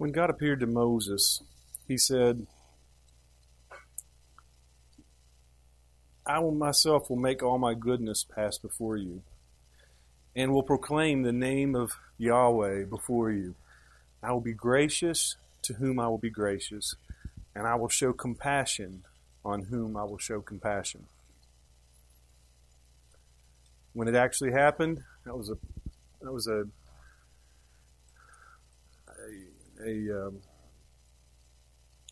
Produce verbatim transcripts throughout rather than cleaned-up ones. When God appeared to Moses, he said, I will myself will make all my goodness pass before you, and will proclaim the name of Yahweh before you. I will be gracious to whom I will be gracious, and I will show compassion on whom I will show compassion. When it actually happened, that was a that was a a, a um,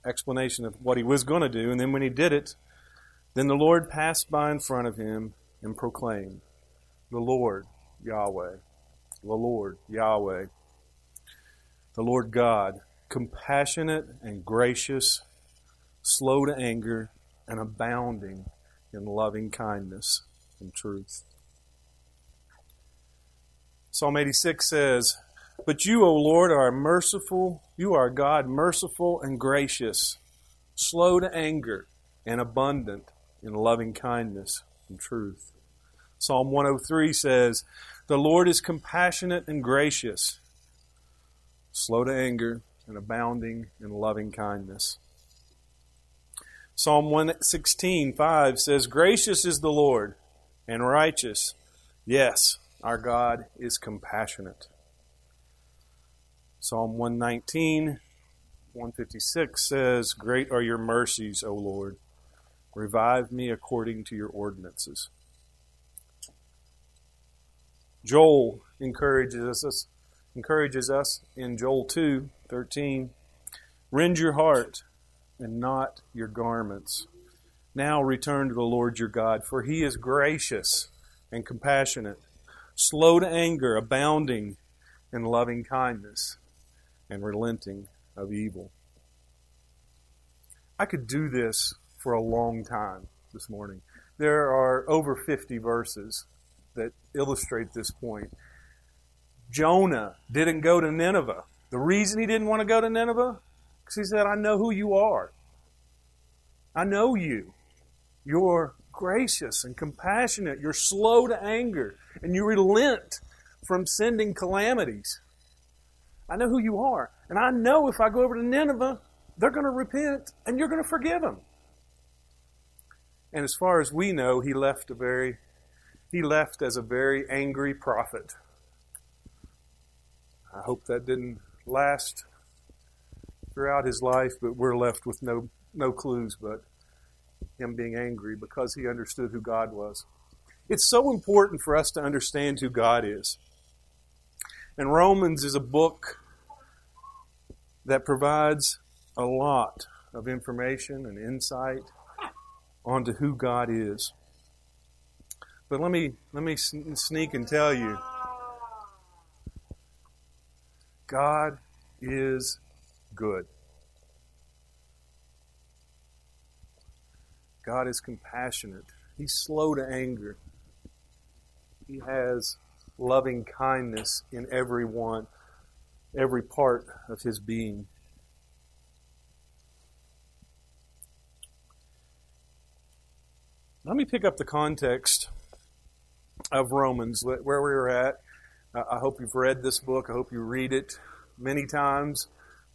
explanation of what he was going to do, and then when he did it, then the Lord passed by in front of him and proclaimed, "The Lord Yahweh, the Lord Yahweh, the Lord God, compassionate and gracious, slow to anger, and abounding in loving kindness and truth." Psalm eighty-six says, "But you, O Lord, are merciful, you are God merciful and gracious, slow to anger, and abundant in loving kindness and truth." Psalm one oh three says, "The Lord is compassionate and gracious, slow to anger, and abounding in loving kindness." Psalm one sixteen, five says, "Gracious is the Lord, and righteous. Yes, our God is compassionate." Psalm one nineteen, one fifty-six says, "Great are your mercies, O Lord. Revive me according to your ordinances." Joel encourages us, encourages us in Joel two thirteen, "Rend your heart and not your garments. Now return to the Lord your God, for he is gracious and compassionate, slow to anger, abounding in loving kindness, and relenting of evil." I could do this for a long time this morning. There are over fifty verses that illustrate this point. Jonah didn't go to Nineveh. The reason he didn't want to go to Nineveh, because he said, "I know who you are. I know you. You're gracious and compassionate. You're slow to anger, and you relent from sending calamities. I know who you are. And I know if I go over to Nineveh, they're going to repent, and you're going to forgive them." And as far as we know, he left a very he left as a very angry prophet. I hope that didn't last throughout his life, but we're left with no no clues but him being angry because he understood who God was. It's so important for us to understand who God is. And Romans is a book that provides a lot of information and insight onto who God is. But let me let me sneak and tell you, God is good. God is compassionate. He's slow to anger. He has loving kindness in every one, every part of his being. Let me pick up the context of Romans, where we were at. I hope you've read this book. I hope you read it many times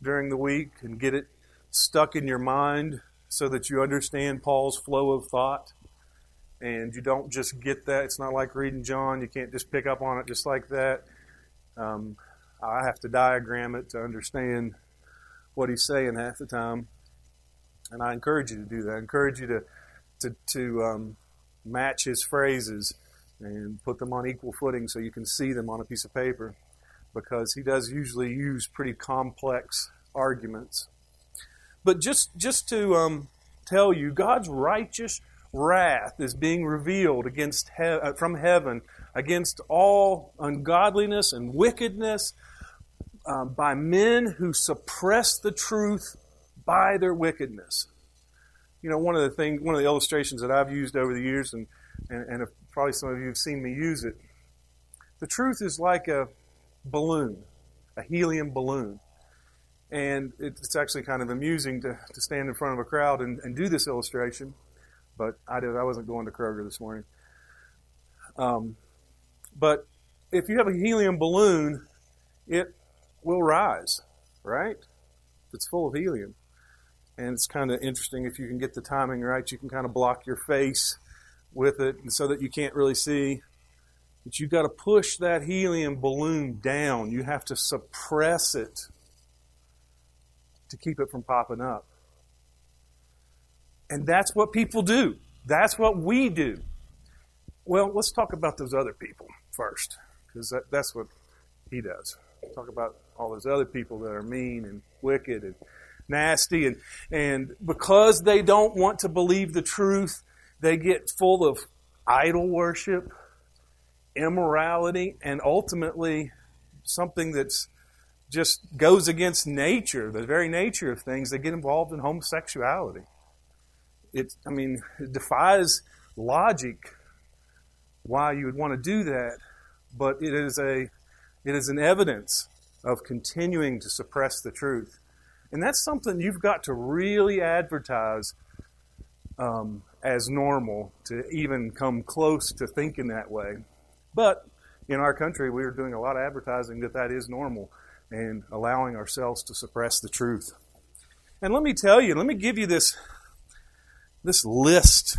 during the week and get it stuck in your mind so that you understand Paul's flow of thought. And you don't just get that. It's not like reading John. You can't just pick up on it just like that. Um, I have to diagram it to understand what he's saying half the time. And I encourage you to do that. I encourage you to to, to um, match his phrases and put them on equal footing so you can see them on a piece of paper, because he does usually use pretty complex arguments. But just, just to um, tell you, God's righteous wrath is being revealed against he- from heaven against all ungodliness and wickedness uh, by men who suppress the truth by their wickedness. You know, one of the things, one of the illustrations that I've used over the years, and and, and probably some of you have seen me use it. The truth is like a balloon, a helium balloon, and it's actually kind of amusing to, to stand in front of a crowd and, and do this illustration. But I did, I wasn't going to Kroger this morning. Um, but if you have a helium balloon, it will rise, right? that's full of helium. And it's kind of interesting, if you can get the timing right, you can kind of block your face with it and so that you can't really see. But you've got to push that helium balloon down. You have to suppress it to keep it from popping up. And that's what people do. That's what we do. Well, let's talk about those other people first, because that, that's what he does. Talk about all those other people that are mean and wicked and nasty. And, and because they don't want to believe the truth, they get full of idol worship, immorality, and ultimately something that's just goes against nature, the very nature of things. They get involved in homosexuality. It, I mean, it defies logic why you would want to do that, but it is a, it is an evidence of continuing to suppress the truth. And that's something you've got to really advertise um, as normal to even come close to thinking that way. But in our country, we are doing a lot of advertising that that is normal and allowing ourselves to suppress the truth. And let me tell you, let me give you this, this list.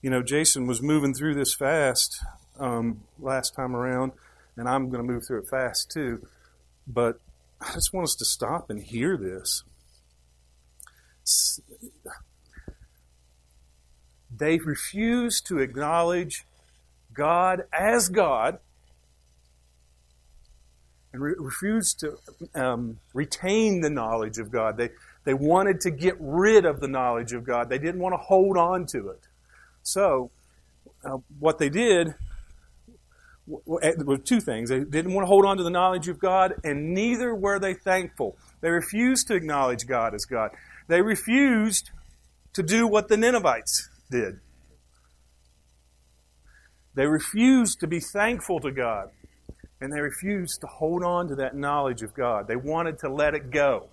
You know, Jason was moving through this fast um, last time around, and I'm going to move through it fast too. But I just want us to stop and hear this. They refuse to acknowledge God as God and re- refuse to um, retain the knowledge of God. They, they wanted to get rid of the knowledge of God. They didn't want to hold on to it. So uh, what they did were two things. They didn't want to hold on to the knowledge of God, and neither were they thankful. They refused to acknowledge God as God. They refused to do what the Ninevites did. They refused to be thankful to God, and they refused to hold on to that knowledge of God. They wanted to let it go.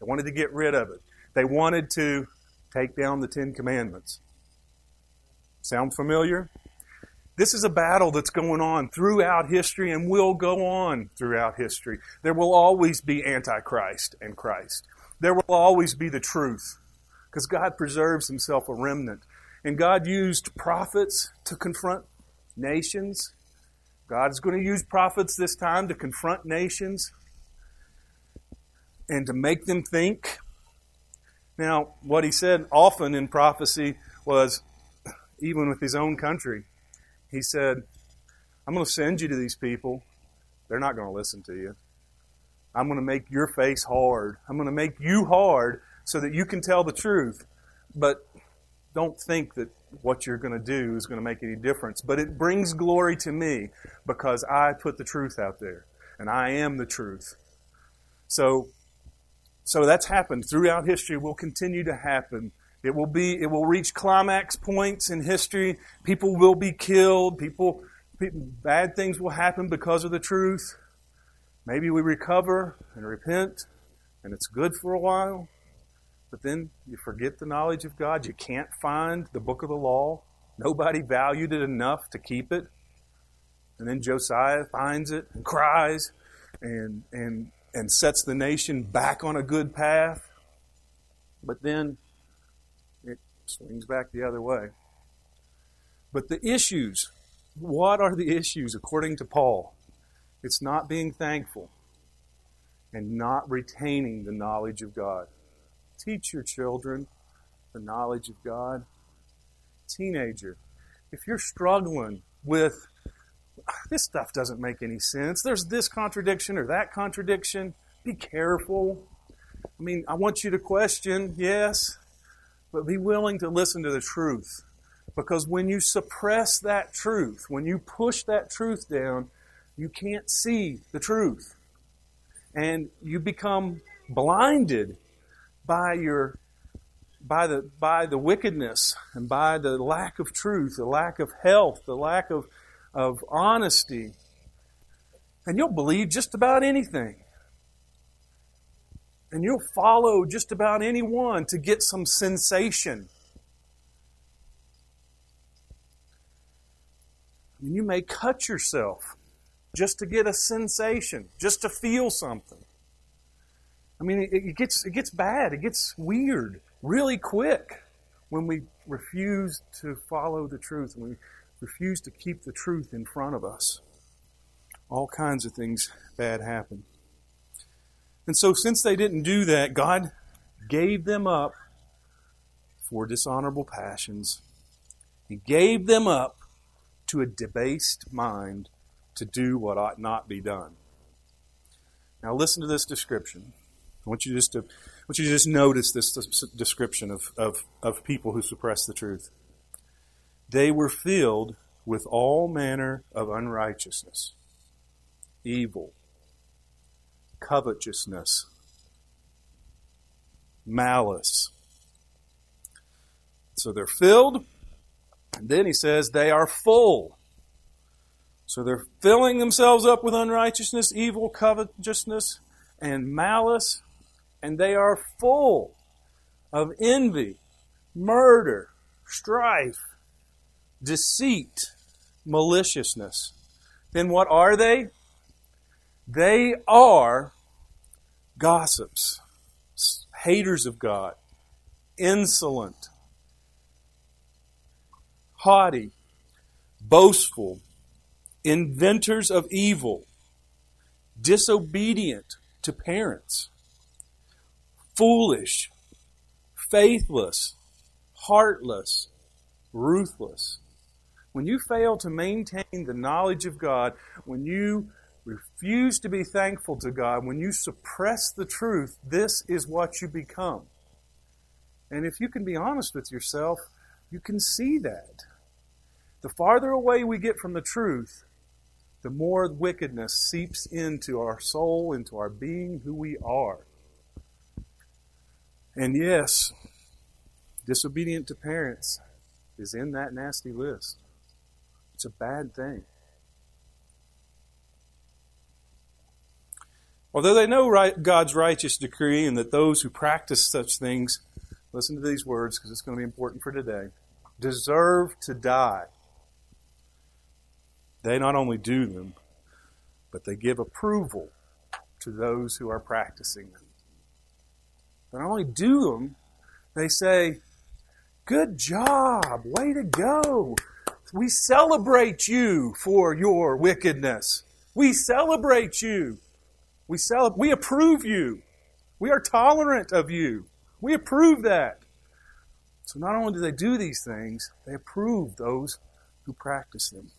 They wanted to get rid of it. They wanted to take down the Ten Commandments. Sound familiar? This is a battle that's going on throughout history and will go on throughout history. There will always be Antichrist and Christ. There will always be the truth, because God preserves himself a remnant. And God used prophets to confront nations. God is going to use prophets this time to confront nations and to make them think. Now, what he said often in prophecy was, even with his own country, he said, I'm going to send you to these people. They're not going to listen to you. I'm going to make your face hard. I'm going to make you hard so that you can tell the truth. But don't think that what you're going to do is going to make any difference. But it brings glory to me because I put the truth out there. And I am the truth. So, so that's happened throughout history. It will continue to happen. It will be, it will reach climax points in history. People will be killed. People, people, bad things will happen because of the truth. Maybe we recover and repent, and it's good for a while. But then you forget the knowledge of God. You can't find the book of the law. Nobody valued it enough to keep it. And then Josiah finds it and cries and and and sets the nation back on a good path. But then it swings back the other way. But the issues, what are the issues according to Paul? It's not being thankful and not retaining the knowledge of God. Teach your children the knowledge of God. Teenager, if you're struggling with, this stuff doesn't make any sense, there's this contradiction or that contradiction, be careful. I mean, I want you to question, yes, but be willing to listen to the truth. Because when you suppress that truth, when you push that truth down, you can't see the truth. And you become blinded by your, by the, by the wickedness and by the lack of truth, the lack of health, the lack of, of honesty. And you'll believe just about anything. And you'll follow just about anyone to get some sensation. And you may cut yourself just to get a sensation, just to feel something. I mean, it, it gets it gets bad. It gets weird really quick when we refuse to follow the truth, when we refuse to keep the truth in front of us. All kinds of things bad happen. And so since they didn't do that, God gave them up for dishonorable passions. He gave them up to a debased mind to do what ought not be done. Now listen to this description. I want you just to, I want you to just notice this description of, of, of people who suppress the truth. They were filled with all manner of unrighteousness, evil, covetousness, malice. So they're filled, and then he says they are full. So they're filling themselves up with unrighteousness, evil, covetousness, and malice, and they are full of envy, murder, strife, deceit, maliciousness. Then what are they? They are gossips, haters of God, insolent, haughty, boastful, inventors of evil, disobedient to parents, foolish, faithless, heartless, ruthless. When you fail to maintain the knowledge of God, when you refuse to be thankful to God, when you suppress the truth, this is what you become. And if you can be honest with yourself, you can see that. The farther away we get from the truth, the more wickedness seeps into our soul, into our being, who we are. And yes, disobedient to parents is in that nasty list. It's a bad thing. Although they know right, God's righteous decree and that those who practice such things, listen to these words because it's going to be important for today, deserve to die. They not only do them, but they give approval to those who are practicing them. They not only do them, they say, good job, way to go. We celebrate you for your wickedness. We celebrate you. We celebrate, we approve you. We are tolerant of you. We approve that. So not only do they do these things, they approve those who practice them.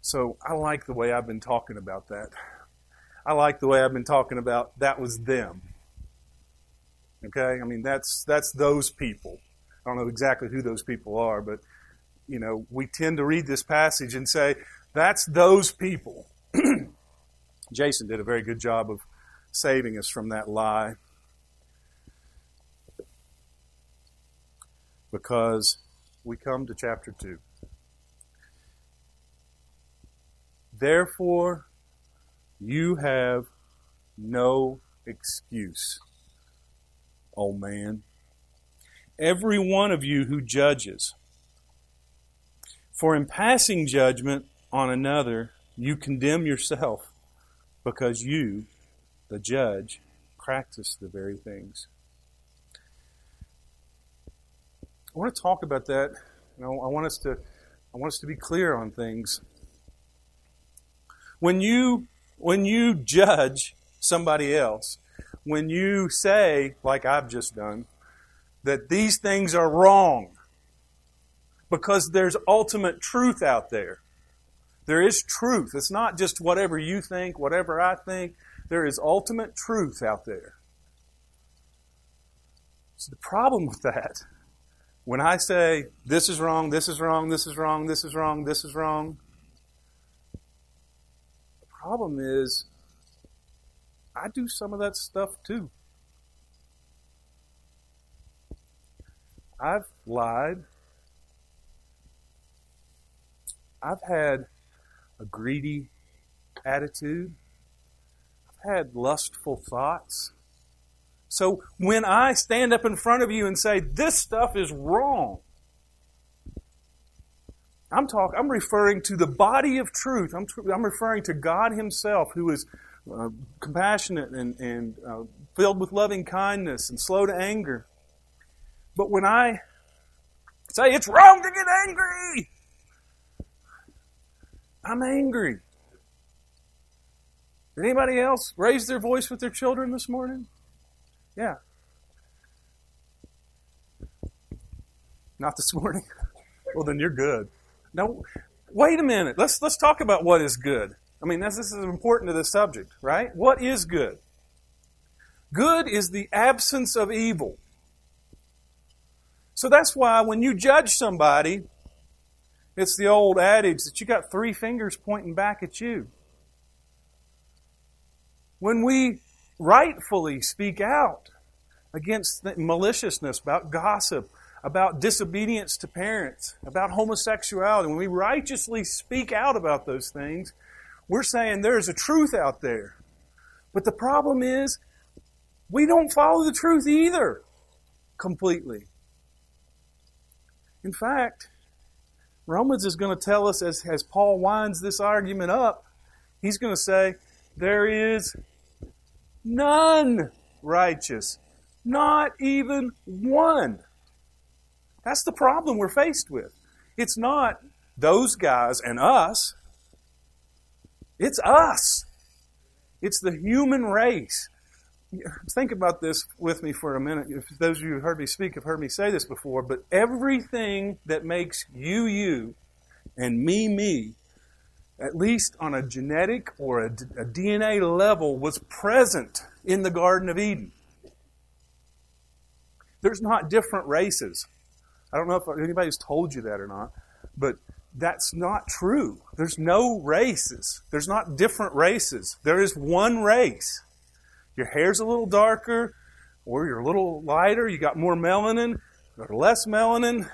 So I like the way I've been talking about that. I like the way I've been talking about that was them. Okay? I mean, that's that's those people. I don't know exactly who those people are, but, you know, we tend to read this passage and say, that's those people. Jason did a very good job of saving us from that lie. Because we come to chapter two. Therefore, you have no excuse, O man, every one of you who judges. For in passing judgment on another, you condemn yourself, because you, the judge, practice the very things. I want to talk about that. You know, I want us to, I want us to be clear on things. When you when you judge somebody else, when you say, like I've just done, that these things are wrong, because there's ultimate truth out there. There is truth. It's not just whatever you think, whatever I think. There is ultimate truth out there. So the problem with that, when I say, this is wrong, this is wrong, this is wrong, this is wrong, this is wrong, problem is, I do some of that stuff too. I've lied. I've had a greedy attitude. I've had lustful thoughts. So when I stand up in front of you and say, this stuff is wrong, I'm talking. I'm referring to the body of truth. I'm, tr- I'm referring to God Himself, who is uh, compassionate and, and uh, filled with loving kindness and slow to anger. But when I say it's wrong to get angry, I'm angry. Did anybody else raise their voice with their children this morning? Yeah. Not this morning. Well, then you're good. No, wait a minute. Let's let's talk about what is good. I mean, this, this is important to this subject, right? What is good? Good is the absence of evil. So that's why when you judge somebody, it's the old adage that you got three fingers pointing back at you. When we rightfully speak out against maliciousness, about gossip, about disobedience to parents, about homosexuality, when we righteously speak out about those things, we're saying there's a truth out there. But the problem is, we don't follow the truth either, completely. In fact, Romans is going to tell us, as, as Paul winds this argument up, he's going to say, there is none righteous, not even one. That's the problem we're faced with. It's not those guys and us. It's us. It's the human race. Think about this with me for a minute. If those of you who heard me speak have heard me say this before, but everything that makes you, you, and me, me, at least on a genetic or a, a D N A level, was present in the Garden of Eden. There's not different races. I don't know if anybody's told you that or not, but that's not true. There's no races. There's not different races. There is one race. Your hair's a little darker, or you're a little lighter. You got more melanin, or less melanin.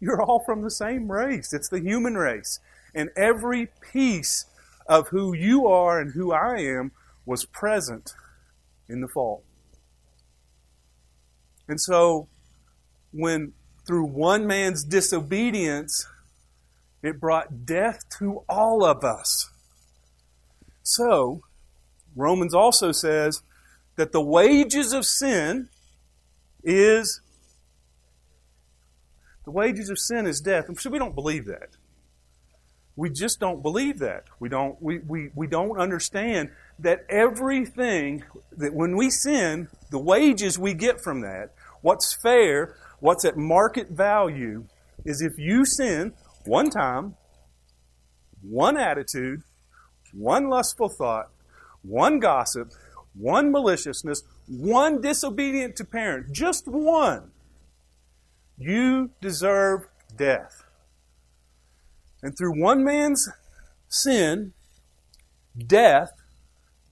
You're all from the same race. It's the human race. And every piece of who you are and who I am was present in the fall. And so, when through one man's disobedience, it brought death to all of us. So, Romans also says that the wages of sin is the wages of sin is death. And so we don't believe that. We just don't believe that. We don't we, we, we don't understand that everything that when we sin, the wages we get from that, what's fair, what's at market value, is if you sin one time, one attitude, one lustful thought, one gossip, one maliciousness, one disobedient to parent, just one, you deserve death. And through one man's sin, death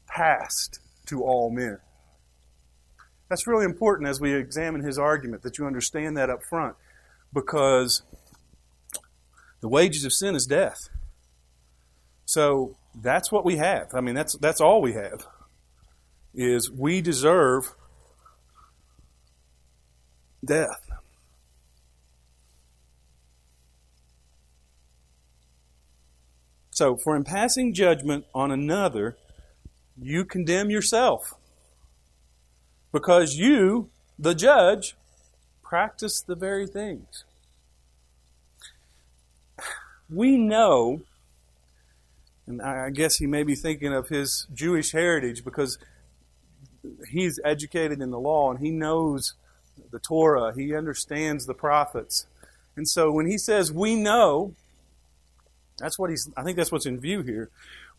passed to all men. That's really important as we examine his argument, that you understand that up front, because the wages of sin is death. So that's what we have. I mean, that's that's all we have, is we deserve death. So, for in passing judgment on another, you condemn yourself, because you, the judge, practice the very things. We know, and I guess he may be thinking of his Jewish heritage, because he's educated in the law and he knows the Torah, he understands the prophets. And so when he says, we know, that's what he's, I think that's what's in view here.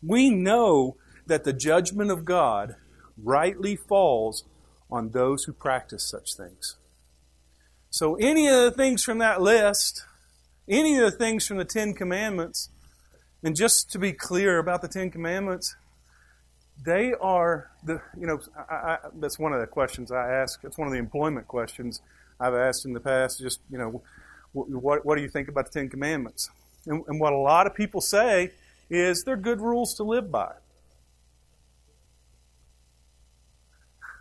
We know that the judgment of God rightly falls on those who practice such things. So any of the things from that list, any of the things from the Ten Commandments, and just to be clear about the Ten Commandments, they are, the you know, I, I, that's one of the questions I ask. It's one of the employment questions I've asked in the past, just, you know, what, what do you think about the Ten Commandments? And, and what a lot of people say is they're good rules to live by.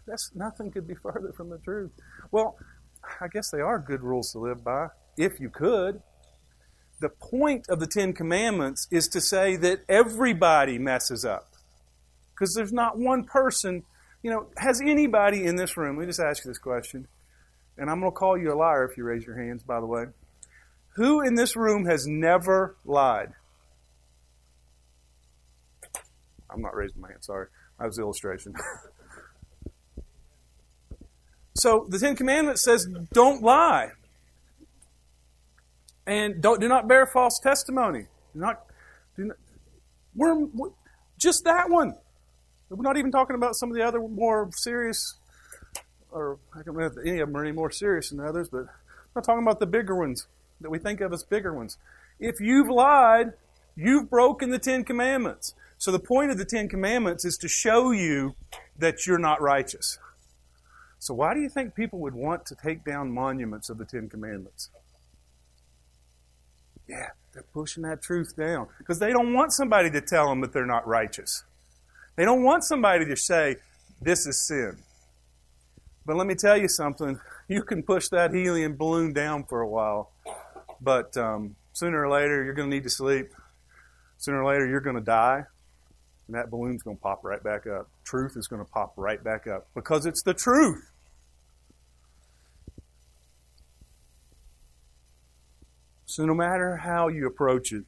That's, nothing could be further from the truth. Well, I guess they are good rules to live by, if you could. the point of the Ten Commandments is to say that everybody messes up. Because there's not one person, you know, has anybody in this room, let me just ask you this question, and I'm going to call you a liar if you raise your hands, by the way. Who in this room has never lied? I'm not raising my hand, sorry. That was the illustration. So the Ten Commandments says, don't lie. And don't do not bear false testimony. Do not, do not we're, we're just that one. We're not even talking about some of the other more serious, or I can't remember if any of them are any more serious than others, but I'm not talking about the bigger ones that we think of as bigger ones. If you've lied, you've broken the Ten Commandments. So the point of the Ten Commandments is to show you that you're not righteous. So why do you think people would want to take down monuments of the Ten Commandments? Yeah, they're pushing that truth down. Because they don't want somebody to tell them that they're not righteous. They don't want somebody to say, this is sin. But let me tell you something. You can push that helium balloon down for a while. But um, sooner or later, you're going to need to sleep. Sooner or later, you're going to die. And that balloon's going to pop right back up. Truth is going to pop right back up. Because it's the truth. So no matter how you approach it,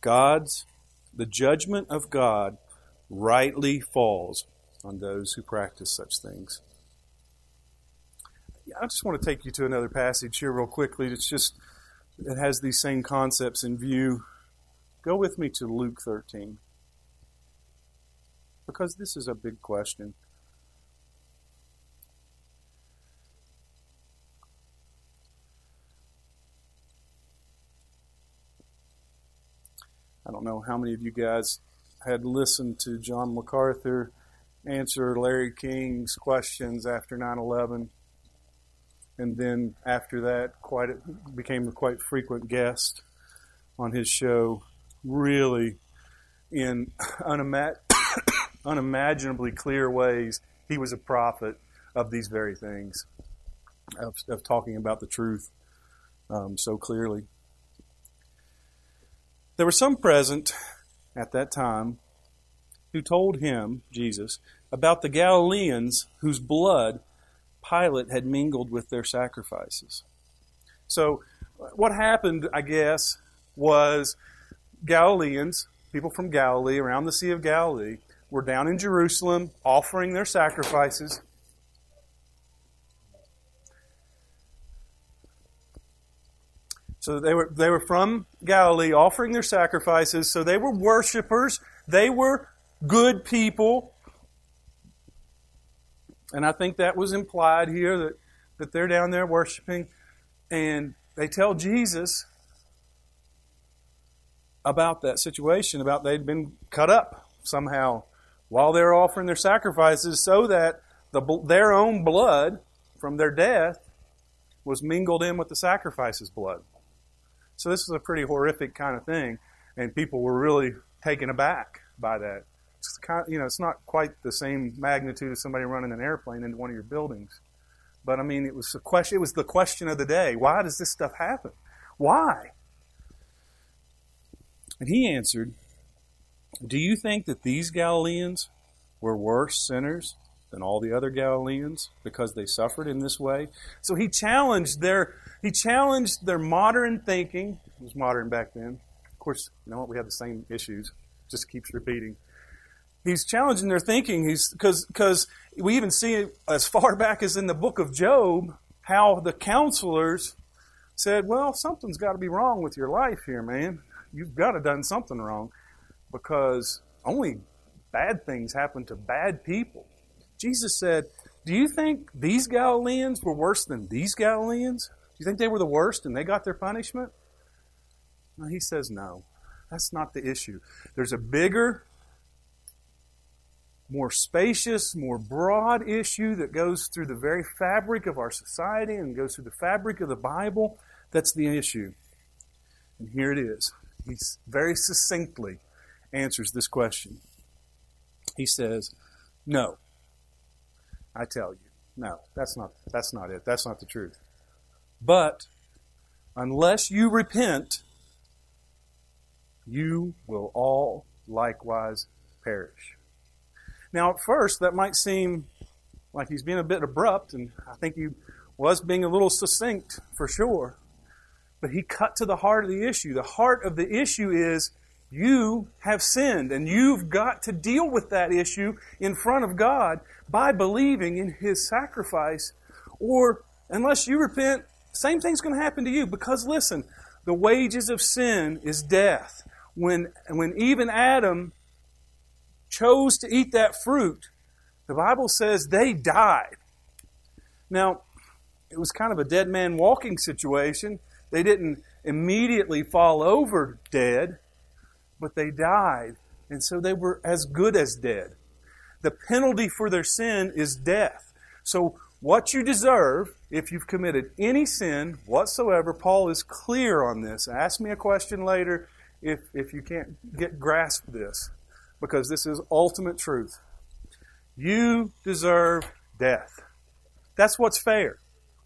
God's, the judgment of God rightly falls on those who practice such things. I just want to take you to another passage here real quickly. It's just, it has these same concepts in view. Go with me to Luke thirteen. Because this is a big question. I don't know how many of you guys had listened to John MacArthur answer Larry King's questions after nine eleven. And then after that, quite a, became a quite frequent guest on his show. Really, in unima- unimaginably clear ways, he was a prophet of these very things, of, of talking about the truth um, so clearly. There were some present at that time who told him, Jesus, about the Galileans whose blood Pilate had mingled with their sacrifices. So what happened, I guess, was Galileans, people from Galilee, around the Sea of Galilee, were down in Jerusalem offering their sacrifices. So they were they were from Galilee offering their sacrifices. So they were worshipers. They were good people. And I think that was implied here, that, that they're down there worshiping. And they tell Jesus about that situation, about they'd been cut up somehow while they're offering their sacrifices, so that the, their own blood from their death was mingled in with the sacrifice's blood. So this is a pretty horrific kind of thing, and people were really taken aback by that. It's kind of, you know, it's not quite the same magnitude as somebody running an airplane into one of your buildings, but I mean, it was a question. It was the question of the day: why does this stuff happen? Why? And he answered, do you think that these Galileans were worse sinners than all the other Galileans because they suffered in this way? So he challenged their he challenged their modern thinking. It was modern back then. Of course, you know what? We have the same issues. It just keeps repeating. He's challenging their thinking. He's because because we even see as far back as in the book of Job how the counselors said, well, something's got to be wrong with your life here, man. You've got to have done something wrong, because only bad things happen to bad people. Jesus said, do you think these Galileans were worse than these Galileans? Do you think they were the worst and they got their punishment? No, he says no. That's not the issue. There's a bigger, more spacious, more broad issue that goes through the very fabric of our society and goes through the fabric of the Bible. That's the issue. And here it is. He very succinctly answers this question. He says, no, I tell you, no, that's not, that's not it. That's not the truth. But Unless you repent, you will all likewise perish. Now, at first, that might seem like he's being a bit abrupt, and I think he was being a little succinct for sure. But he cut to the heart of the issue. The heart of the issue is you have sinned, and you've got to deal with that issue in front of God by believing in His sacrifice. Or, unless you repent, same thing's going to happen to you. Because, listen, the wages of sin is death. When, when even Adam chose to eat that fruit, the Bible says they died. Now, it was kind of a dead man walking situation. They didn't immediately fall over dead, but they died. And so they were as good as dead. The penalty for their sin is death. So what you deserve, if you've committed any sin whatsoever, Paul is clear on this. Ask me a question later if, if you can't get grasp this, because this is ultimate truth. You deserve death. That's what's fair.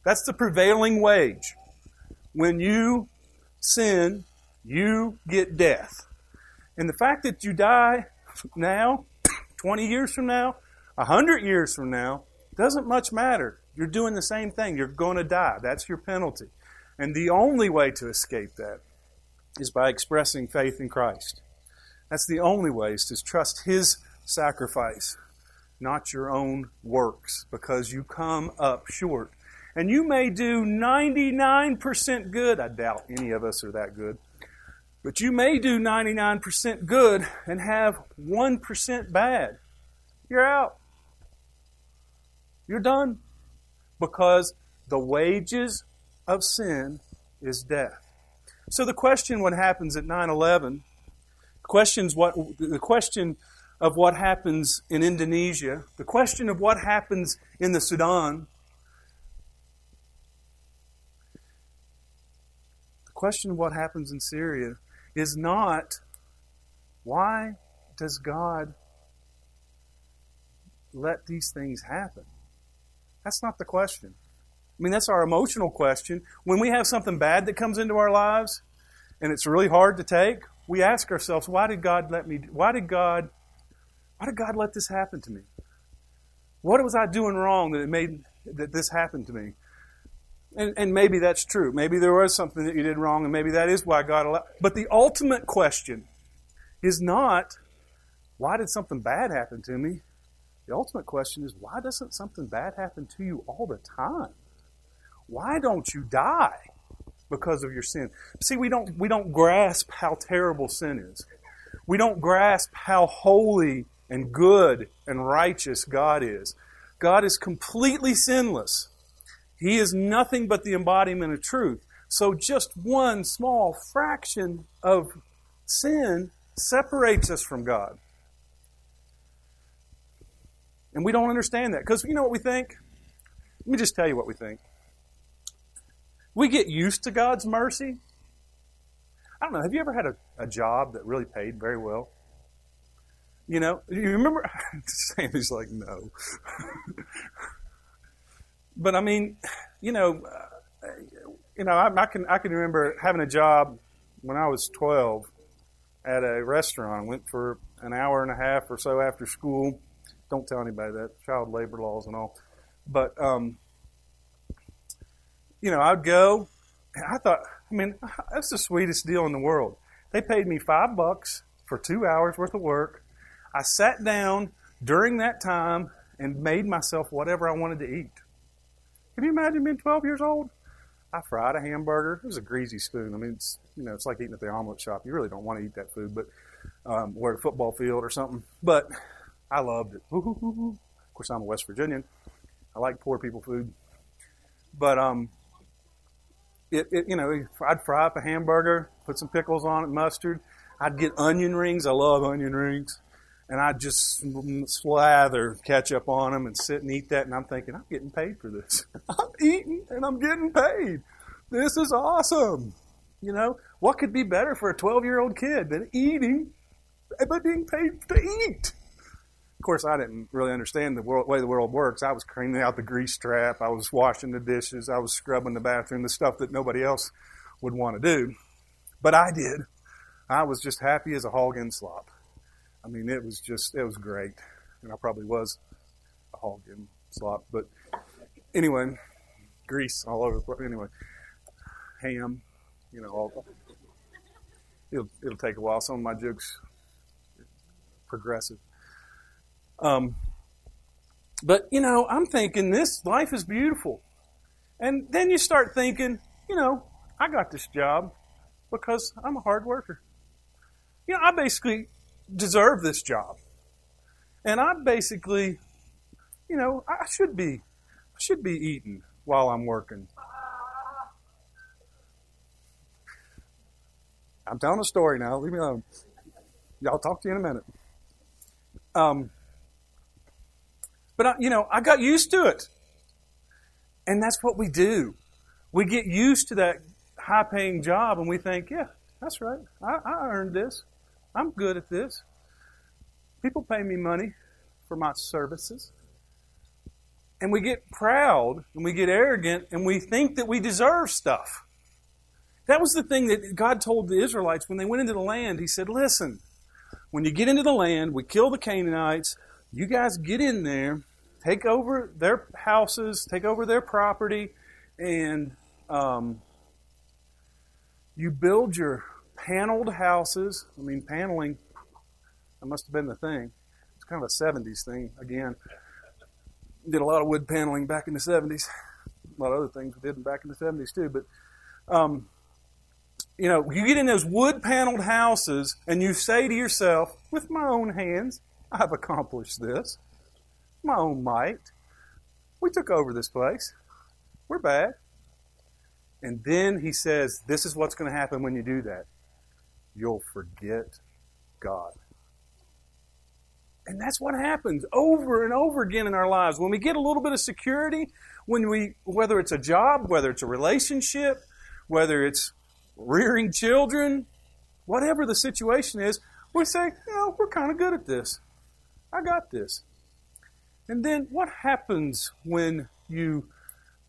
That's the prevailing wage. When you sin, you get death. And the fact that you die now, twenty years from now, one hundred years from now, doesn't much matter. You're doing the same thing. You're going to die. That's your penalty. And the only way to escape that is by expressing faith in Christ. That's the only way, is to trust His sacrifice, not your own works, because you come up short. And you may do ninety-nine percent good. I doubt any of us are that good. But you may do ninety-nine percent good and have one percent bad. You're out. You're done. Because the wages of sin is death. So the question what happens at nine eleven, questions what the question of what happens in Indonesia, the question of what happens in the Sudan, the question of what happens in Syria is not, why does God let these things happen? That's not the question. I mean, that's our emotional question. When we have something bad that comes into our lives and it's really hard to take, we ask ourselves, why did God let me, why did God, why did God let this happen to me? What was I doing wrong that it made, that this happened to me? And, and maybe that's true. Maybe there was something that you did wrong, and maybe that is why God allowed. But the ultimate question is not, why did something bad happen to me? The ultimate question is, why doesn't something bad happen to you all the time? Why don't you die because of your sin? See, we don't we don't grasp how terrible sin is. We don't grasp how holy and good and righteous God is. God is completely sinless. He is nothing but the embodiment of truth. So just one small fraction of sin separates us from God. And we don't understand that. Because you know what we think? Let me just tell you what we think. We get used to God's mercy. I don't know. Have you ever had a, a job that really paid very well? You know, you remember? Sammy's like, no. But I mean, you know, uh, you know, I, I can I can remember having a job when I was twelve at a restaurant. I went for an hour and a half or so after school. Don't tell anybody that. Child labor laws and all. But um you know, I'd go, and I thought, I mean, that's the sweetest deal in the world. They paid me five bucks for two hours worth of work. I sat down during that time and made myself whatever I wanted to eat. Can you imagine being twelve years old? I fried a hamburger. It was a greasy spoon. I mean, it's, you know, it's like eating at the omelet shop. You really don't want to eat that food, but um, or at a football field or something. But I loved it. Ooh, of course, I'm a West Virginian. I like poor people food. But um. It, it, you know, I'd fry up a hamburger, put some pickles on it, mustard. I'd get onion rings. I love onion rings. And I'd just slather ketchup on them and sit and eat that. And I'm thinking, I'm getting paid for this. I'm eating and I'm getting paid. This is awesome. You know, what could be better for a twelve-year-old kid than eating but being paid to eat? Of course, I didn't really understand the world, way the world works. I was cleaning out the grease trap. I was washing the dishes. I was scrubbing the bathroom, the stuff that nobody else would want to do. But I did. I was just happy as a hog in slop. I mean, it was just, it was great. And I probably was a hog in slop. But anyway, grease all over the place. Anyway, ham, you know, all, it'll, it'll take a while. Some of my jokes progressive. Um, but, you know, I'm thinking this life is beautiful. And then you start thinking, you know, I got this job because I'm a hard worker. You know, I basically deserve this job. And I basically, you know, I should be, I should be eating while I'm working. I'm telling a story now. Leave me alone. I'll talk to you in a minute. Um, but, I, you know, I got used to it. And that's what we do. We get used to that high-paying job, and we think, yeah, that's right. I, I earned this. I'm good at this. People pay me money for my services. And we get proud, and we get arrogant, and we think that we deserve stuff. That was the thing that God told the Israelites when they went into the land. He said, listen, when you get into the land, we kill the Canaanites. You guys get in there, take over their houses, take over their property, and um, you build your paneled houses. I mean, paneling, that must have been the thing. It's kind of a seventies thing, again. Did a lot of wood paneling back in the seventies. A lot of other things we did back in the seventies too, but... Um, You know, you get in those wood-paneled houses and you say to yourself, with my own hands, I've accomplished this. My own might. We took over this place. We're bad. And then he says, this is what's going to happen when you do that. You'll forget God. And that's what happens over and over again in our lives. When we get a little bit of security, when we, whether it's a job, whether it's a relationship, whether it's rearing children, whatever the situation is, we say, you know, we're kind of good at this. I got this. And then what happens when you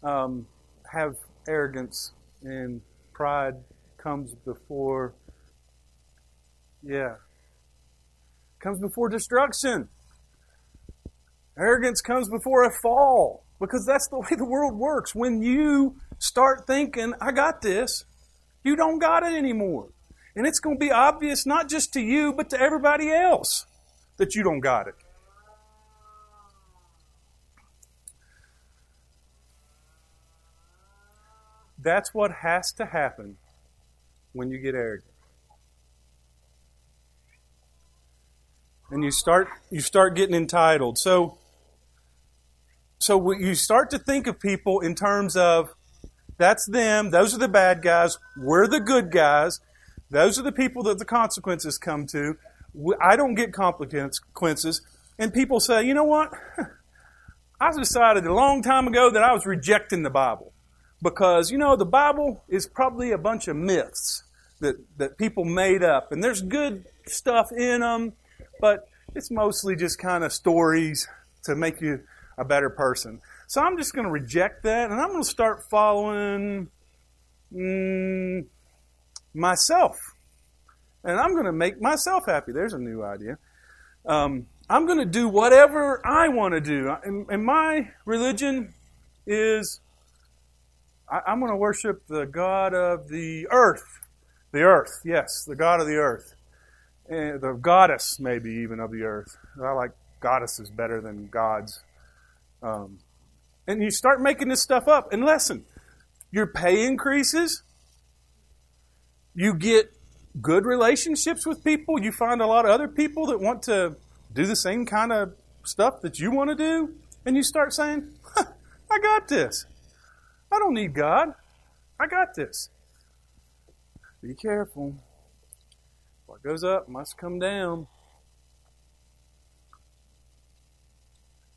um, have arrogance and pride comes before, yeah, comes before destruction. Arrogance comes before a fall, because that's the way the world works. When you start thinking, I got this, you don't got it anymore. And it's going to be obvious, not just to you, but to everybody else, that you don't got it. That's what has to happen when you get arrogant. And you start you start getting entitled. So, so you start to think of people in terms of, that's them. Those are the bad guys. We're the good guys. Those are the people that the consequences come to. I don't get consequences. And people say, you know what? I decided a long time ago that I was rejecting the Bible. Because, you know, the Bible is probably a bunch of myths that, that people made up. And there's good stuff in them, but it's mostly just kind of stories to make you a better person. So I'm just going to reject that, and I'm going to start following mm, myself. And I'm going to make myself happy. There's a new idea. Um, I'm going to do whatever I want to do. And, and my religion is, I, I'm going to worship the God of the earth. The earth, yes, the God of the earth. And the goddess, maybe, even, of the earth. I like goddesses better than gods. Um And you start making this stuff up. And listen, your pay increases. You get good relationships with people. You find a lot of other people that want to do the same kind of stuff that you want to do. And you start saying, huh, I got this. I don't need God. I got this. Be careful. What goes up must come down.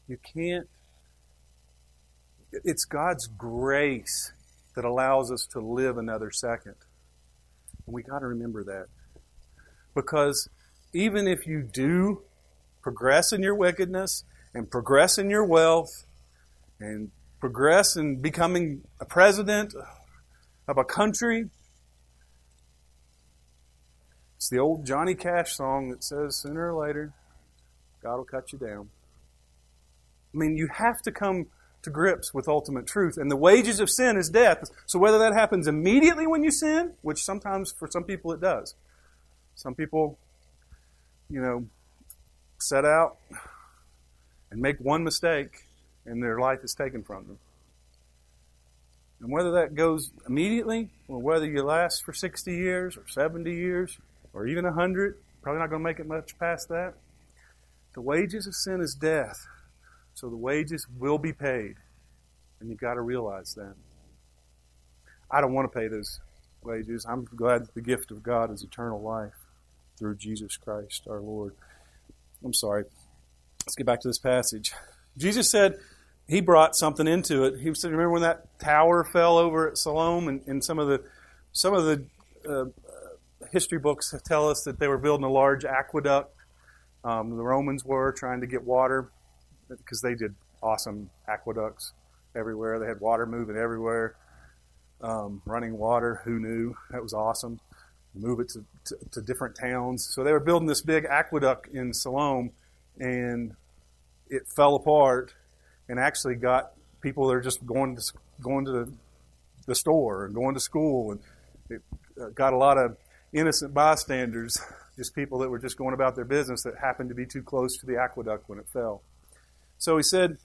You can't. It's God's grace that allows us to live another second. And we got to remember that. Because even if you do progress in your wickedness and progress in your wealth and progress in becoming a president of a country It's the old Johnny Cash song that says, sooner or later, God will cut you down. I mean, you have to come to grips with ultimate truth. And the wages of sin is death. So whether that happens immediately when you sin, which sometimes for some people it does. Some people, you know, set out and make one mistake and their life is taken from them. And whether that goes immediately or whether you last for sixty years or seventy years or even one hundred, probably not going to make it much past that. The wages of sin is death. So the wages will be paid. And you've got to realize that. I don't want to pay those wages. I'm glad that the gift of God is eternal life through Jesus Christ our Lord. I'm sorry. Let's get back to this passage. Jesus said he brought something into it. He said, remember when that tower fell over at Siloam? And, and some of the some of the uh, history books tell us that they were building a large aqueduct. Um, the Romans were trying to get water, because they did awesome aqueducts everywhere. They had water moving everywhere, um, running water. Who knew? That was awesome. Move it to, to, to different towns. So they were building this big aqueduct in Siloam, and it fell apart and actually got people that are just going to, going to the, the store and going to school. And it got a lot of innocent bystanders, just people that were just going about their business that happened to be too close to the aqueduct when it fell. So he said,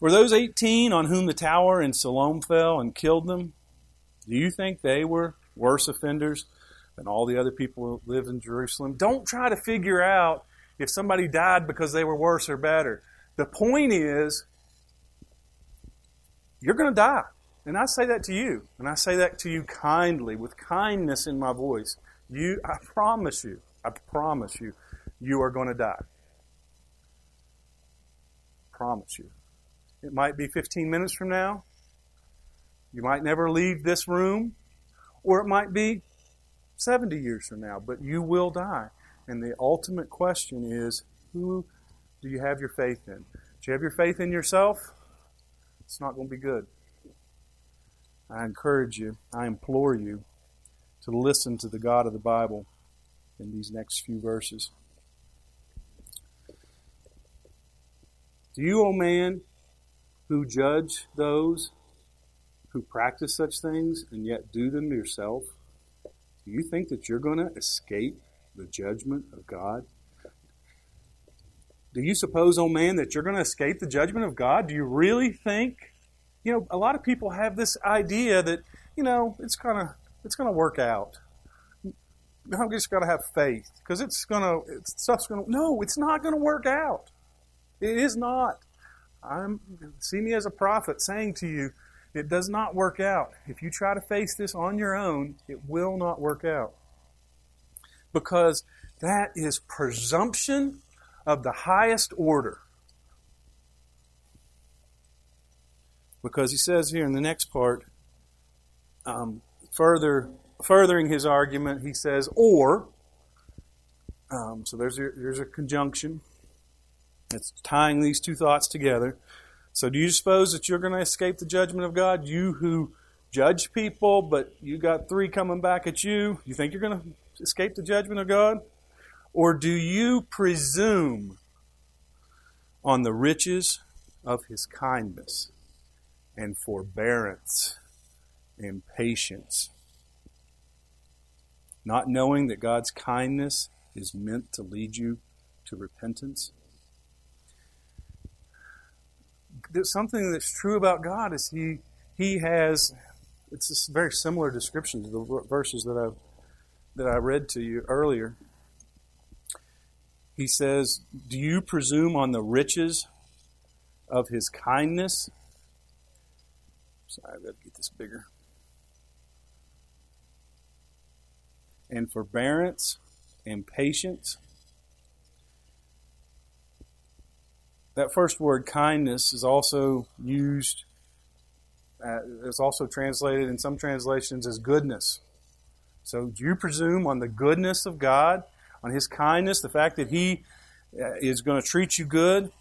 were those eighteen on whom the tower in Siloam fell and killed them? Do you think they were worse offenders than all the other people who live in Jerusalem? Don't try to figure out if somebody died because they were worse or better. The point is, you're going to die. And I say that to you. And I say that to you kindly, with kindness in my voice. You, I promise you, I promise you, you are going to die. Promise you. It might be fifteen minutes from now. You might never leave this room. Or it might be seventy years from now. But you will die. And the ultimate question is, who do you have your faith in? Do you have your faith in yourself? It's not going to be good. I encourage you, I implore you to listen to the God of the Bible in these next few verses. Do you, O man, who judge those who practice such things and yet do them yourself, do you think that you're going to escape the judgment of God? Do you suppose, O man, that you're going to escape the judgment of God? Do you really think? You know, a lot of people have this idea that, you know, it's going to it's going to work out. I'm just going to have faith because it's going to stuff's going to no, it's not going to work out. It is not. I'm, see me as a prophet saying to you, it does not work out. If you try to face this on your own, it will not work out. Because that is presumption of the highest order. Because he says here in the next part, um, further furthering his argument, he says, or, um, so there's a, there's a conjunction. It's tying these two thoughts together. So do you suppose that you're going to escape the judgment of God? You who judge people, but you got three coming back at you. You think you're going to escape the judgment of God? Or do you presume on the riches of His kindness and forbearance and patience, not knowing that God's kindness is meant to lead you to repentance? Something that's true about God is he he has, it's a very similar description to the verses that I that I read to you earlier. He says, do you presume on the riches of His kindness? Sorry, I've got to get this bigger. And forbearance and patience. That first word, kindness, is also used, uh, it's also translated in some translations as goodness. So do you presume on the goodness of God, on His kindness, the fact that He uh, is going to treat you good?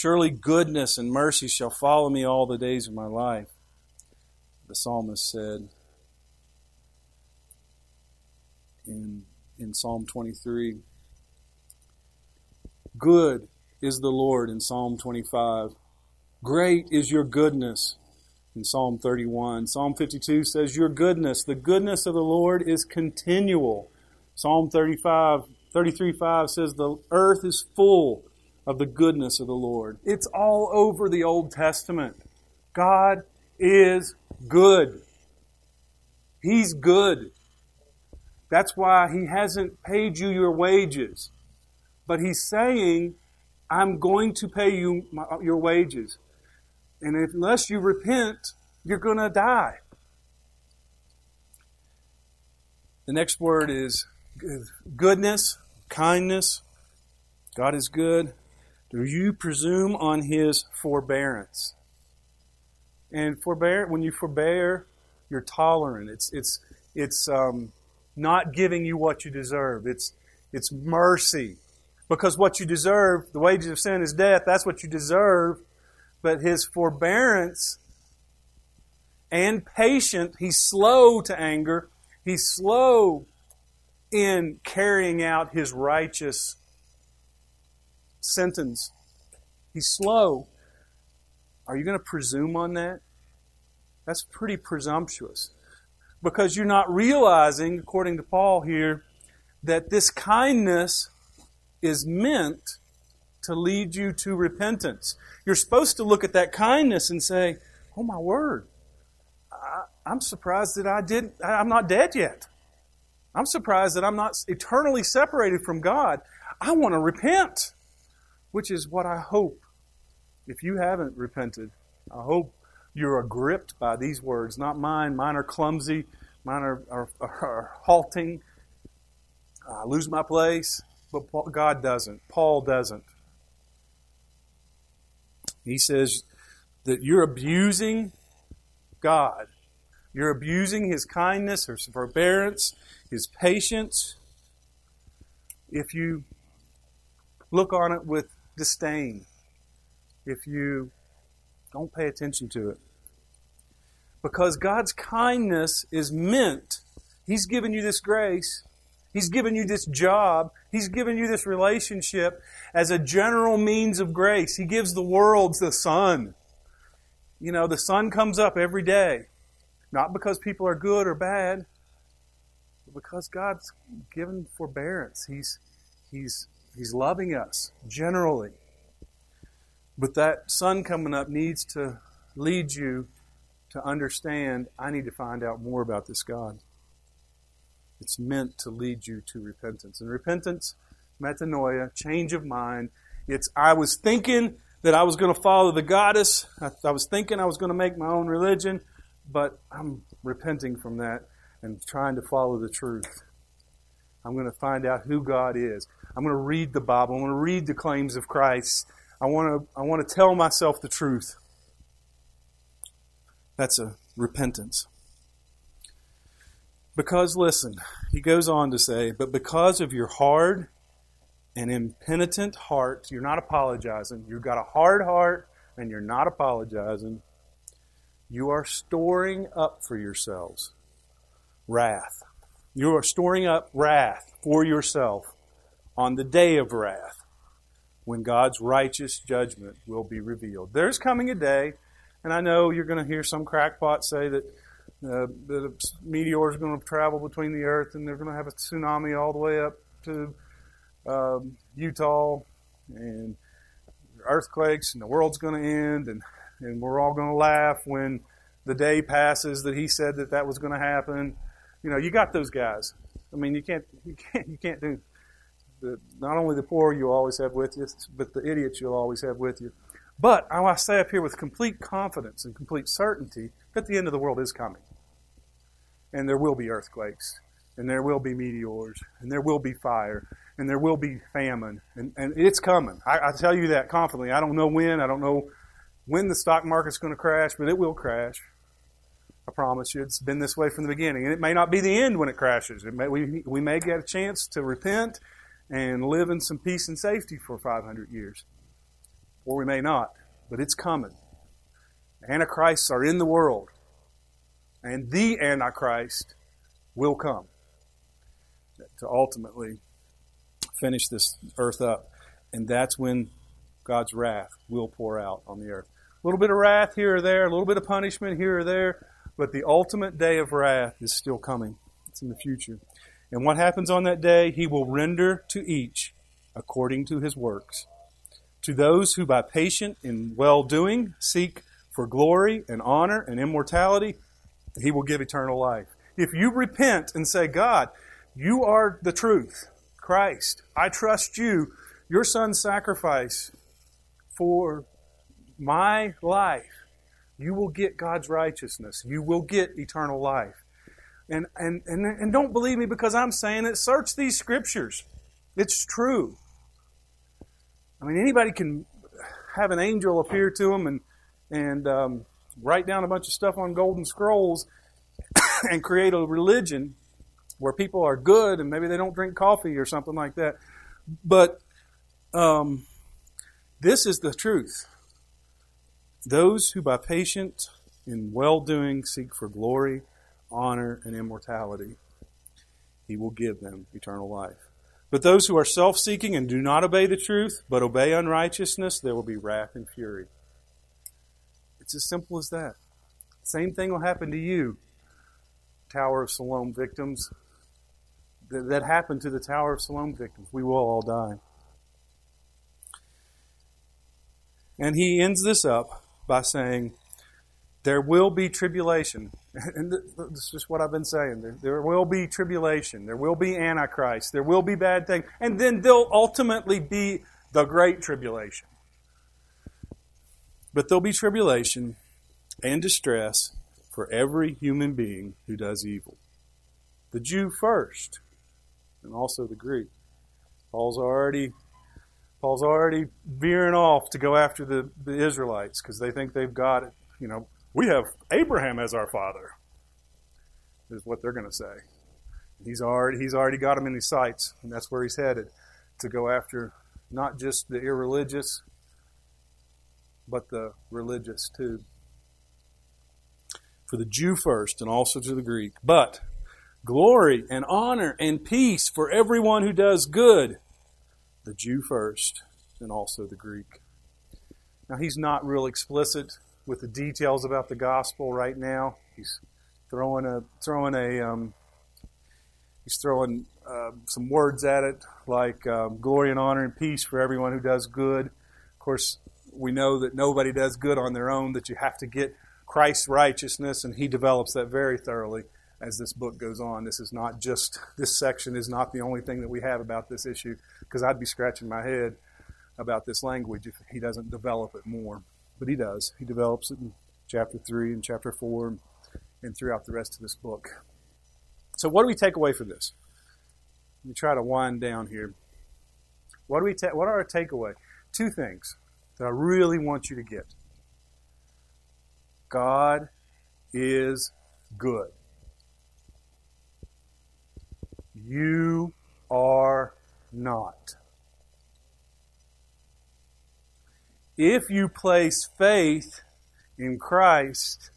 Surely goodness and mercy shall follow me all the days of my life, the psalmist said in, in Psalm twenty-three. Good is the Lord in Psalm twenty-five. Great is your goodness in Psalm thirty-one. Psalm fifty-two says, your goodness, the goodness of the Lord is continual. Psalm thirty-five, thirty-three five says, the earth is full of the goodness of the Lord. It's all over the Old Testament. God is good. He's good. That's why He hasn't paid you your wages. But He's saying, I'm going to pay you my, your wages. And if, unless you repent, you're going to die. The next word is goodness, kindness. God is good. Do you presume on His forbearance? And forbear, when you forbear, you're tolerant. It's it's it's um, not giving you what you deserve. It's it's mercy. Because what you deserve, the wages of sin is death. That's what you deserve. But His forbearance and patient, He's slow to anger. He's slow in carrying out His righteous sentence. He's slow. Are you going to presume on that? That's pretty presumptuous. Because you're not realizing, according to Paul here, that this kindness is meant to lead you to repentance. You're supposed to look at that kindness and say, oh my word, I, I'm surprised that I didn't, I'm not dead yet. I'm surprised that I'm not eternally separated from God. I want to repent, which is what I hope. If you haven't repented, I hope you're gripped by these words, not mine. Mine are clumsy, mine are, are, are halting. I lose my place. But Paul, God doesn't. Paul doesn't. He says that you're abusing God. You're abusing His kindness, His forbearance, His patience, if you look on it with disdain, if you don't pay attention to it. Because God's kindness is meant, He's given you this grace, He's given you this job. He's given you this relationship as a general means of grace. He gives the world the sun. You know, the sun comes up every day. Not because people are good or bad, but because God's given forbearance. He's, he's, he's loving us generally. But that sun coming up needs to lead you to understand, I need to find out more about this God. It's meant to lead you to repentance. And repentance, metanoia, change of mind. It's, I was thinking that I was going to follow the goddess. I, I was thinking I was going to make my own religion. But I'm repenting from that and trying to follow the truth. I'm going to find out who God is. I'm going to read the Bible. I'm going to read the claims of Christ. I want to, I want to tell myself the truth. That's a repentance. Because, listen, he goes on to say, but because of your hard and impenitent heart, you're not apologizing. You've got a hard heart and you're not apologizing. You are storing up for yourselves wrath. You are storing up wrath for yourself on the day of wrath when God's righteous judgment will be revealed. There's coming a day, and I know you're going to hear some crackpot say that Uh, the meteors are going to travel between the earth and they're going to have a tsunami all the way up to um, Utah and earthquakes and the world's going to end and, and we're all going to laugh when the day passes that he said that that was going to happen. You know, you got those guys. I mean, you can't, you can't, you can't do the, not only the poor you'll always have with you, but the idiots you'll always have with you. But I stay up here with complete confidence and complete certainty that the end of the world is coming. And there will be earthquakes, and there will be meteors, and there will be fire, and there will be famine, and, and it's coming. I, I tell you that confidently. I don't know when. I don't know when the stock market's going to crash, but it will crash. I promise you. It's been this way from the beginning. And it may not be the end when it crashes. It may, we, we may get a chance to repent and live in some peace and safety for five hundred years. or we may not, but it's coming. Antichrists are in the world, and the Antichrist will come to ultimately finish this earth up. And that's when God's wrath will pour out on the earth. A little bit of wrath here or there, a little bit of punishment here or there, but the ultimate day of wrath is still coming. It's in the future. And what happens on that day? He will render to each according to his works. To those who by patient and well-doing seek for glory and honor and immortality, He will give eternal life. If you repent and say, God, You are the truth, Christ. I trust You. Your Son's sacrifice for my life. You will get God's righteousness. You will get eternal life. And and and, and don't believe me because I'm saying it. Search these Scriptures. It's true. I mean, anybody can have an angel appear to them and and um, write down a bunch of stuff on golden scrolls and create a religion where people are good and maybe they don't drink coffee or something like that. But um, this is the truth. Those who by patient and well-doing seek for glory, honor, and immortality, He will give them eternal life. But those who are self-seeking and do not obey the truth, but obey unrighteousness, there will be wrath and fury. It's as simple as that. Same thing will happen to you, Tower of Siloam victims. That happened to the Tower of Siloam victims. We will all die. And he ends this up by saying, there will be tribulation. And this is what I've been saying. There, there will be tribulation. There will be Antichrist. There will be bad things. And then there'll ultimately be the great tribulation. But there'll be tribulation and distress for every human being who does evil. The Jew first, and also the Greek. Paul's already... Paul's already veering off to go after the, the Israelites because they think they've got it. You know, we have Abraham as our father, is what they're going to say. He's already he's already got them in his sights, and that's where he's headed, to go after not just the irreligious, but the religious too. For the Jew first, and also to the Greek. But glory and honor and peace for everyone who does good. The Jew first, and also the Greek. Now, he's not real explicit with the details about the gospel right now. He's throwing a throwing a um, he's throwing uh, some words at it, like um, glory and honor and peace for everyone who does good. Of course, we know that nobody does good on their own. That you have to get Christ's righteousness, and he develops that very thoroughly as this book goes on. This is not just, this section is not the only thing that we have about this issue, because I'd be scratching my head about this language if he doesn't develop it more. But he does. He develops it in chapter three and chapter four and throughout the rest of this book. So what do we take away from this? Let me try to wind down here. What do we ta- what are our takeaway? Two things that I really want you to get. God is good. You are not. If you place faith in Christ,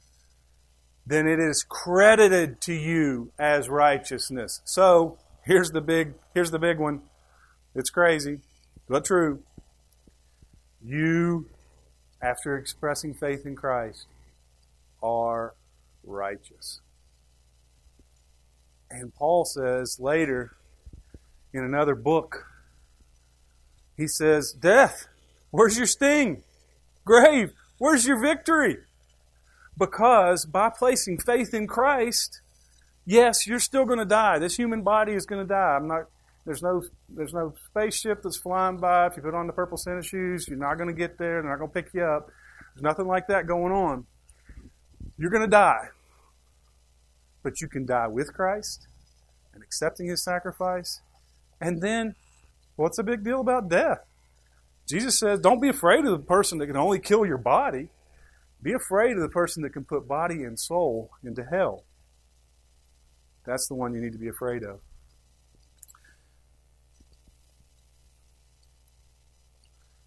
then it is credited to you as righteousness. So, here's the big, here's the big one. It's crazy, but true. You, after expressing faith in Christ, are righteous. And Paul says later in another book, he says, death, where's your sting? Grave, where's your victory? Because by placing faith in Christ, yes, you're still going to die. This human body is going to die. I'm not. There's no, there's no spaceship that's flying by. If you put on the purple Santa shoes, you're not going to get there. They're not going to pick you up. There's nothing like that going on. You're going to die. But you can die with Christ and accepting His sacrifice. And then, what's the big deal about death? Jesus says, don't be afraid of the person that can only kill your body. Be afraid of the person that can put body and soul into hell. That's the one you need to be afraid of.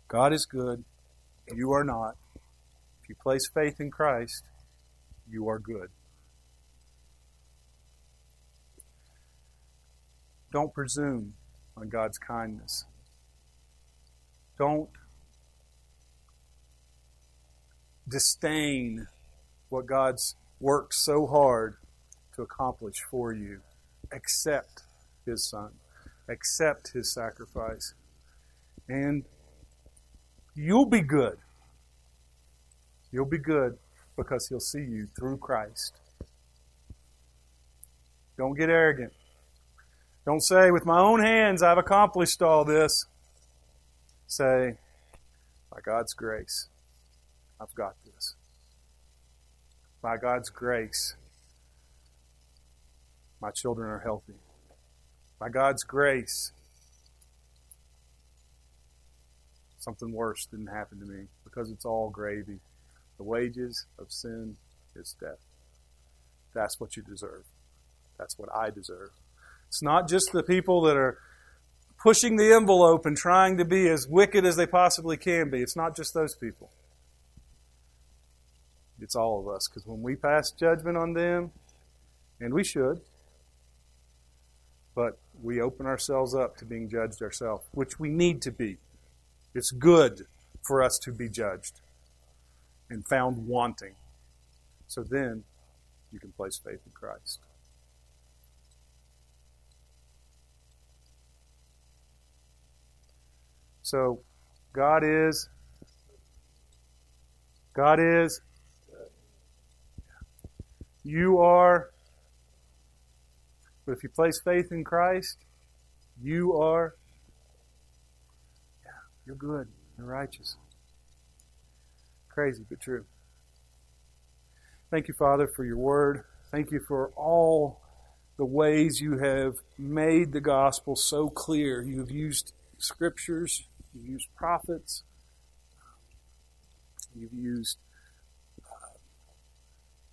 God is good. You are not. If you place faith in Christ, you are good. Don't presume on God's kindness. Don't disdain what God's worked so hard to accomplish for you. Accept His Son. Accept His sacrifice. And you'll be good. You'll be good because He'll see you through Christ. Don't get arrogant. Don't say, with my own hands I've accomplished all this. Say, by God's grace, I've got this. By God's grace, my children are healthy. By God's grace, something worse didn't happen to me, because it's all gravy. The wages of sin is death. That's what you deserve. That's what I deserve. It's not just the people that are pushing the envelope and trying to be as wicked as they possibly can be. It's not just those people. It's all of us, because when we pass judgment on them, and we should, but we open ourselves up to being judged ourselves, which we need to be. It's good for us to be judged and found wanting. So then you can place faith in Christ. So God is, God is, you are, but if you place faith in Christ, you are, yeah, you're good, you're righteous. Crazy, but true. Thank you, Father, for your word. Thank you for all the ways you have made the gospel so clear. You have used scriptures, you've used prophets, you've used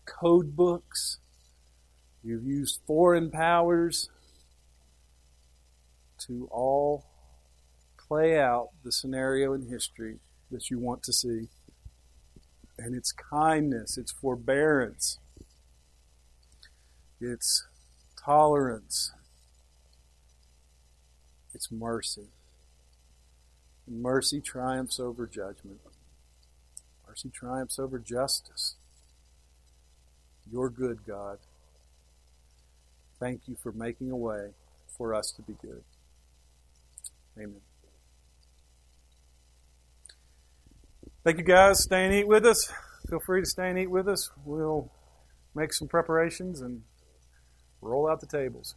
code books. You've used foreign powers to all play out the scenario in history that you want to see. And it's kindness, it's forbearance, it's tolerance, it's mercy. And mercy triumphs over judgment. Mercy triumphs over justice. You're good, God. Thank you for making a way for us to be good. Amen. Thank you, guys. Stay and eat with us. Feel free to stay and eat with us. We'll make some preparations and roll out the tables.